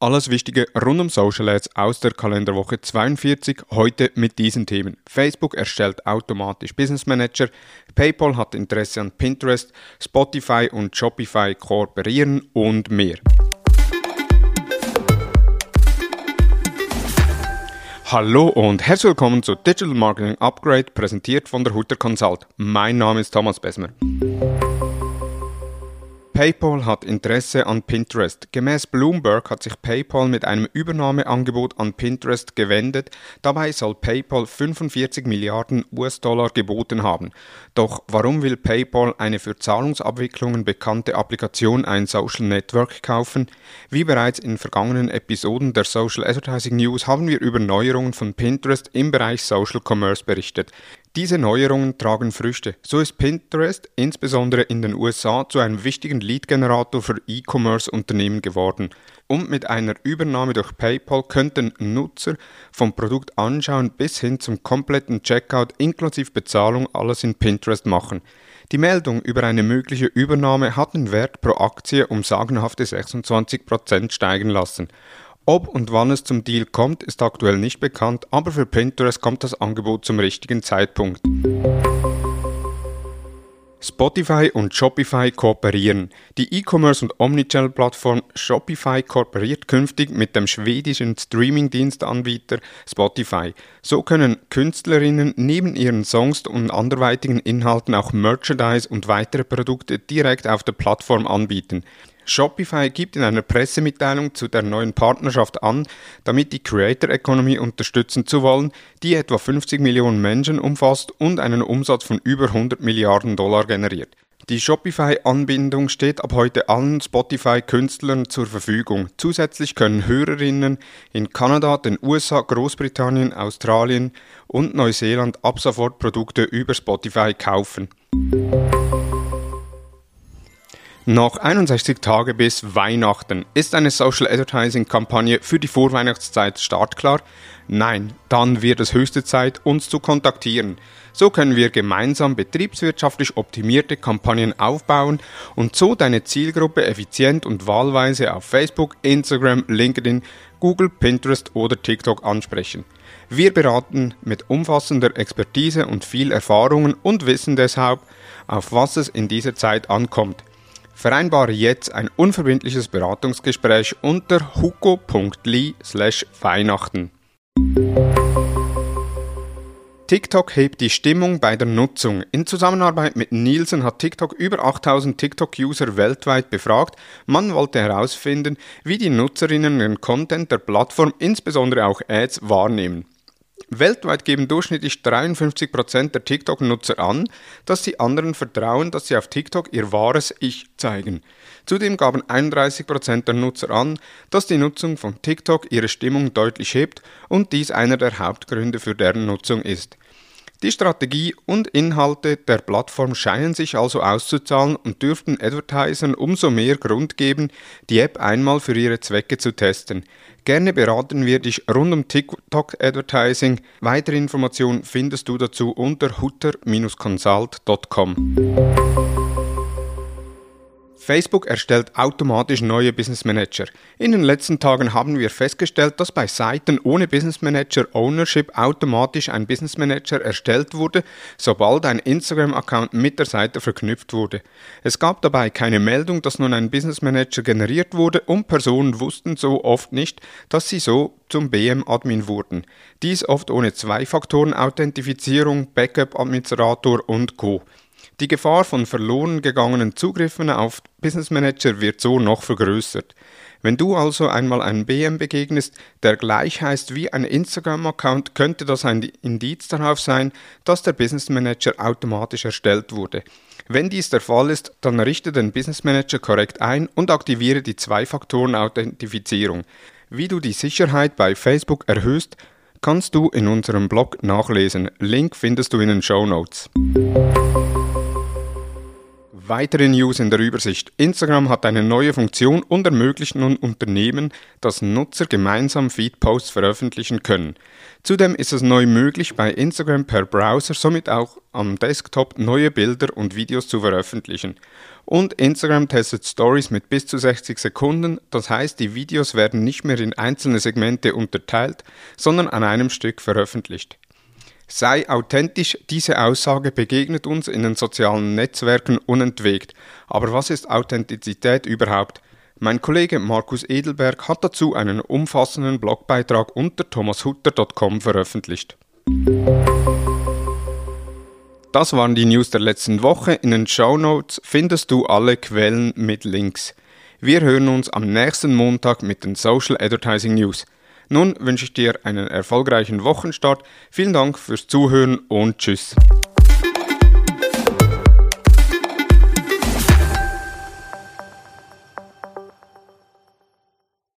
Alles Wichtige rund um Social Ads aus der Kalenderwoche 42, heute mit diesen Themen. Facebook erstellt automatisch Business Manager, PayPal hat Interesse an Pinterest, Spotify und Shopify kooperieren und mehr. Hallo und herzlich willkommen zu Digital Marketing Upgrade, präsentiert von der Hutter Consult. Mein Name ist Thomas Besmer. PayPal hat Interesse an Pinterest. Gemäß Bloomberg hat sich PayPal mit einem Übernahmeangebot an Pinterest gewendet. Dabei soll PayPal 45 Milliarden US-Dollar geboten haben. Doch warum will PayPal eine für Zahlungsabwicklungen bekannte Applikation, ein Social Network, kaufen? Wie bereits in vergangenen Episoden der Social Advertising News haben wir über Neuerungen von Pinterest im Bereich Social Commerce berichtet. Diese Neuerungen tragen Früchte. So ist Pinterest insbesondere in den USA zu einem wichtigen Lead-Generator für E-Commerce-Unternehmen geworden. Und mit einer Übernahme durch PayPal könnten Nutzer vom Produkt anschauen bis hin zum kompletten Checkout inklusive Bezahlung alles in Pinterest machen. Die Meldung über eine mögliche Übernahme hat den Wert pro Aktie um sagenhafte 26% steigen lassen. Ob und wann es zum Deal kommt, ist aktuell nicht bekannt, aber für Pinterest kommt das Angebot zum richtigen Zeitpunkt. Spotify und Shopify kooperieren. Die E-Commerce- und Omnichannel-Plattform Shopify kooperiert künftig mit dem schwedischen Streaming-Dienstanbieter Spotify. So können Künstlerinnen neben ihren Songs und anderweitigen Inhalten auch Merchandise und weitere Produkte direkt auf der Plattform anbieten. Shopify gibt in einer Pressemitteilung zu der neuen Partnerschaft an, damit die Creator Economy unterstützen zu wollen, die etwa 50 Millionen Menschen umfasst und einen Umsatz von über 100 Milliarden Dollar generiert. Die Shopify-Anbindung steht ab heute allen Spotify-Künstlern zur Verfügung. Zusätzlich können Hörerinnen in Kanada, den USA, Großbritannien, Australien und Neuseeland ab sofort Produkte über Spotify kaufen. Noch 61 Tage bis Weihnachten. Ist eine Social Advertising Kampagne für die Vorweihnachtszeit startklar? Nein, dann wird es höchste Zeit, uns zu kontaktieren. So können wir gemeinsam betriebswirtschaftlich optimierte Kampagnen aufbauen und so deine Zielgruppe effizient und wahlweise auf Facebook, Instagram, LinkedIn, Google, Pinterest oder TikTok ansprechen. Wir beraten mit umfassender Expertise und viel Erfahrungen und wissen deshalb, auf was es in dieser Zeit ankommt. Vereinbare jetzt ein unverbindliches Beratungsgespräch unter huko.li/weihnachten. TikTok hebt die Stimmung bei der Nutzung. In Zusammenarbeit mit Nielsen hat TikTok über 8000 TikTok-User weltweit befragt. Man wollte herausfinden, wie die Nutzerinnen den Content der Plattform, insbesondere auch Ads, wahrnehmen. Weltweit geben durchschnittlich 53% der TikTok-Nutzer an, dass sie anderen vertrauen, dass sie auf TikTok ihr wahres Ich zeigen. Zudem gaben 31% der Nutzer an, dass die Nutzung von TikTok ihre Stimmung deutlich hebt und dies einer der Hauptgründe für deren Nutzung ist. Die Strategie und Inhalte der Plattform scheinen sich also auszuzahlen und dürften Advertisern umso mehr Grund geben, die App einmal für ihre Zwecke zu testen. Gerne beraten wir dich rund um TikTok-Advertising. Weitere Informationen findest du dazu unter hutter-consult.com. Facebook erstellt automatisch neue Business Manager. In den letzten Tagen haben wir festgestellt, dass bei Seiten ohne Business Manager Ownership automatisch ein Business Manager erstellt wurde, sobald ein Instagram-Account mit der Seite verknüpft wurde. Es gab dabei keine Meldung, dass nun ein Business Manager generiert wurde und Personen wussten so oft nicht, dass sie so zum BM-Admin wurden. Dies oft ohne Zwei-Faktoren-Authentifizierung, Backup-Administrator und Co. Die Gefahr von verloren gegangenen Zugriffen auf Business Manager wird so noch vergrößert. Wenn du also einmal einem BM begegnest, der gleich heißt wie ein Instagram-Account, könnte das ein Indiz darauf sein, dass der Business Manager automatisch erstellt wurde. Wenn dies der Fall ist, dann richte den Business Manager korrekt ein und aktiviere die Zwei-Faktoren-Authentifizierung. Wie du die Sicherheit bei Facebook erhöhst, kannst du in unserem Blog nachlesen. Link findest du in den Shownotes. Weitere News in der Übersicht. Instagram hat eine neue Funktion und ermöglicht nun Unternehmen, dass Nutzer gemeinsam Feed-Posts veröffentlichen können. Zudem ist es neu möglich, bei Instagram per Browser, somit auch am Desktop, neue Bilder und Videos zu veröffentlichen. Und Instagram testet Stories mit bis zu 60 Sekunden, das heißt, die Videos werden nicht mehr in einzelne Segmente unterteilt, sondern an einem Stück veröffentlicht. Sei authentisch, diese Aussage begegnet uns in den sozialen Netzwerken unentwegt. Aber was ist Authentizität überhaupt? Mein Kollege Markus Edelberg hat dazu einen umfassenden Blogbeitrag unter thomashutter.com veröffentlicht. Das waren die News der letzten Woche. In den Shownotes findest du alle Quellen mit Links. Wir hören uns am nächsten Montag mit den Social Advertising News. Nun wünsche ich dir einen erfolgreichen Wochenstart. Vielen Dank fürs Zuhören und tschüss.